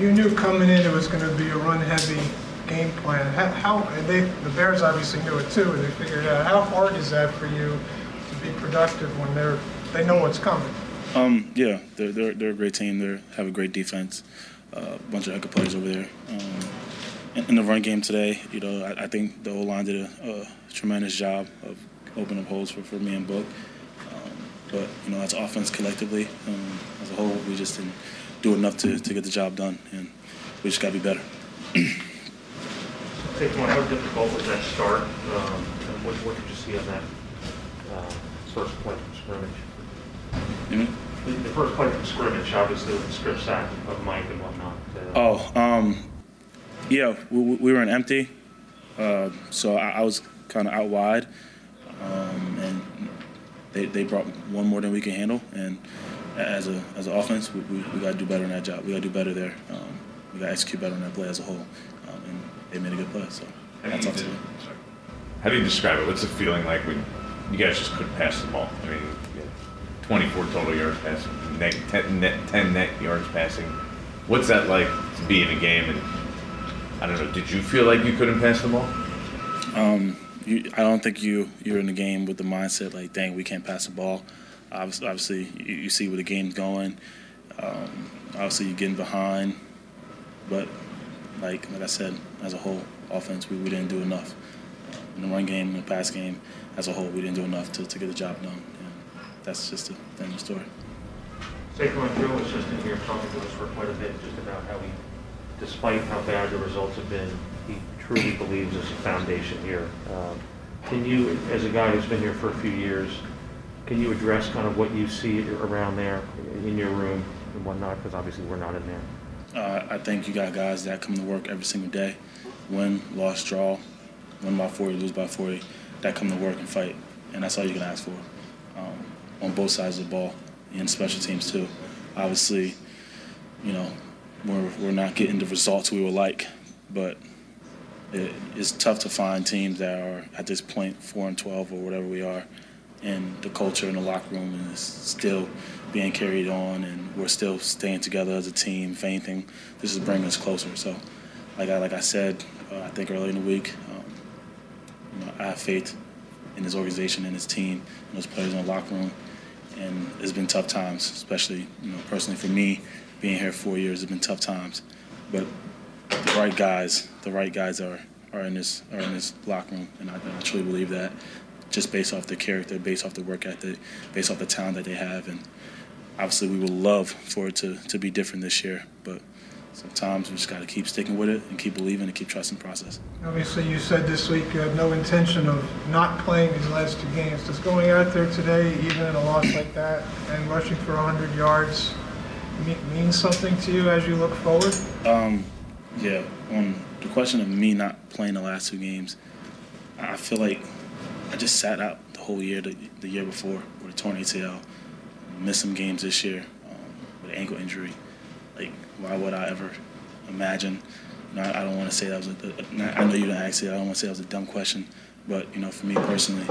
You knew coming in it was going to be a run-heavy game plan. The Bears obviously knew it too, and they figured it out. How hard is that for you to be productive when they know what's coming? Yeah, they're a great team. They have a great defense. A bunch of echo players over there. In the run game today, you know, I think the O-line did a tremendous job of opening up holes for me and Book. But, you know, that's offense collectively. As a whole, we just didn't do enough to get the job done, and we just got to be better. Saquon, how difficult was that start? And what did you see on that first play from scrimmage? Mm-hmm. The first play from scrimmage, obviously, with the strip sack of Mike and whatnot. Yeah, we were in empty, so I was kind of out wide, and they brought one more than we can handle. And as an offense, we got to do better in that job. We got to do better there. We got to execute better on that play as a whole, and they made a good play. So that's awesome. How do you describe it? What's the feeling like when you guys just couldn't pass the ball? I mean, 24 total yards passing, 10 net yards passing. What's that like to be in a game and? I don't know, did you feel like you couldn't pass the ball? I don't think you're in the game with the mindset like, dang, we can't pass the ball. Obviously you see where the game's going. Obviously, you're getting behind. But like I said, as a whole, offense, we didn't do enough. In the run game, in the pass game, as a whole, we didn't do enough to get the job done. And that's just the end of the story. Saquon, Joe was just in here talking to us for quite a bit just about how he, despite how bad the results have been, he truly believes there's a foundation here. Can you, as a guy who's been here for a few years, can you address kind of what you see around there in your room and whatnot? Because obviously we're not in there. I think you got guys that come to work every single day, win, loss, draw, win by 40, lose by 40, that come to work and fight. And that's all you can ask for on both sides of the ball and special teams too. Obviously, you know, we're not getting the results we would like, but it's tough to find teams that are at this point 4-12 or whatever we are, and the culture in the locker room is still being carried on, and we're still staying together as a team. If anything, this is bringing us closer. So, like I said, I think earlier in the week, I have faith in this organization and this team and those players in the locker room, and it's been tough times, especially personally for me. Being here 4 years has been tough times, but the right guys are in this locker room, and I truly believe that, just based off the character, based off the work ethic, based off the talent that they have. And obviously, we would love for it to be different this year, but sometimes we just got to keep sticking with it and keep believing and keep trusting the process. Obviously, you said this week you had no intention of not playing these last two games. Does going out there today, even in a loss like that, and rushing for 100 yards, means something to you as you look forward? Yeah, on the question of me not playing the last two games, I feel like I just sat out the whole year, the year before with a torn ACL, missed some games this year with an ankle injury. Like, why would I ever imagine? I don't want to say that was I know you didn't ask it, I don't want to say that was a dumb question, but, for me personally,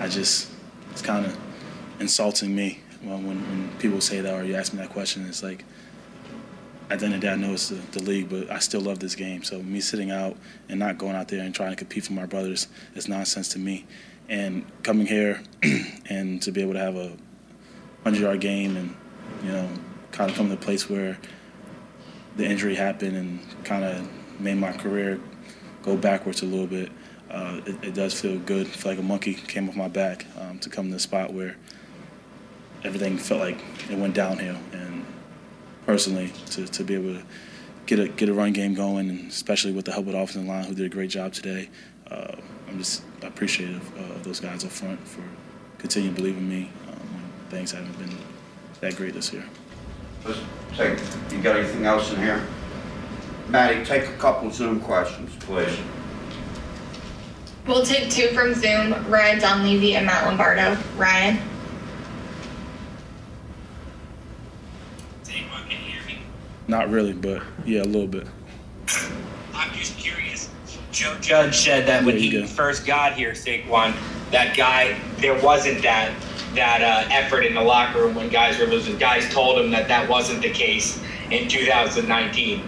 it's kind of insulting me. Well, when people say that or you ask me that question, it's like, at the end of the day, I know it's the league, but I still love this game. So me sitting out and not going out there and trying to compete for my brothers is nonsense to me. And coming here and to be able to have a 100-yard game and, kind of come to a place where the injury happened and kind of made my career go backwards a little bit, it does feel good. I feel like a monkey came off my back to come to a spot where everything felt like it went downhill. And personally, to be able to get a run game going, and especially with the help of the offensive line, who did a great job today, I'm just appreciative of those guys up front for continuing to believe in me when things haven't been that great this year. Just take, you got anything else in here? Maddie, take a couple Zoom questions, please. We'll take two from Zoom, Ryan Levy and Matt Lombardo. Ryan? Not really, but yeah, a little bit. I'm just curious. Joe Judge said that when he first got here, Saquon, there wasn't that effort in the locker room when guys were losing. Guys told him that wasn't the case in 2019.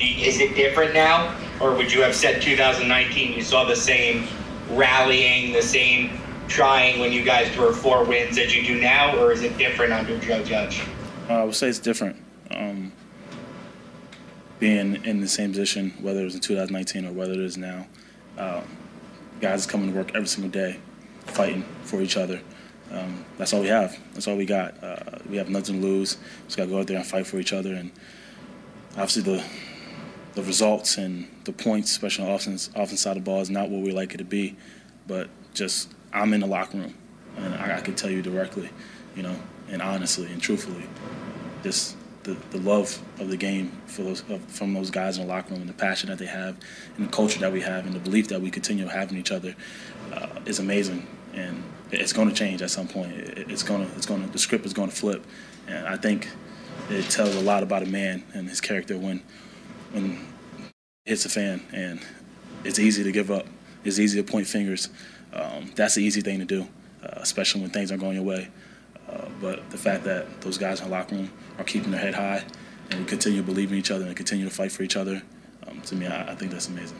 Is it different now? Or would you have said 2019, you saw the same rallying, the same trying when you guys were 4 wins as you do now? Or is it different under Joe Judge? I would say it's different. Being in the same position, whether it was in 2019 or whether it is now, guys coming to work every single day, fighting for each other. That's all we have. That's all we got. We have nothing to lose. Just got to go out there and fight for each other. And obviously the results and the points, especially on offense side of the ball, is not what we like it to be. But just I'm in the locker room, and I can tell you directly, you know, and honestly and truthfully, just the love of the game for from those guys in the locker room and the passion that they have and the culture that we have and the belief that we continue having each other is amazing. And it's going to change at some point. The script is going to flip, and I think it tells a lot about a man and his character when it hits a fan. And it's easy to give up. It's easy to point fingers. That's the easy thing to do, especially when things aren't going your way. But the fact that those guys in the locker room are keeping their head high and we continue to believe in each other and continue to fight for each other, to me, I think that's amazing.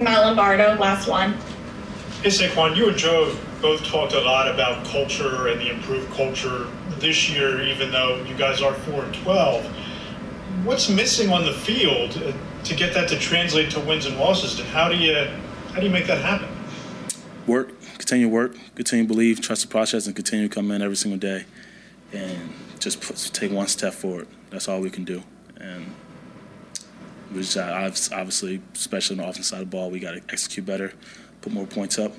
Matt Lombardo, last one. Hey, Saquon, you and Joe both talked a lot about culture and the improved culture this year, even though you guys are 4-12. What's missing on the field to get that to translate to wins and losses? And how do you make that happen? Work, continue to believe, trust the process, and continue to come in every single day and just take one step forward. That's all we can do. And which obviously, especially on the offensive side of the ball, we got to execute better, put more points up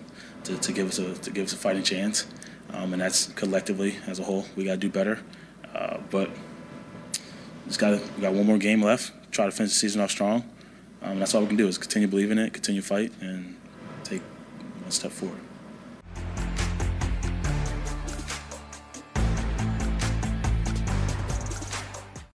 to give us a fighting chance, and that's collectively as a whole. We gotta do better, but we got one more game left. Try to finish the season off strong. That's all we can do is continue believing it, continue to fight, and take one step forward.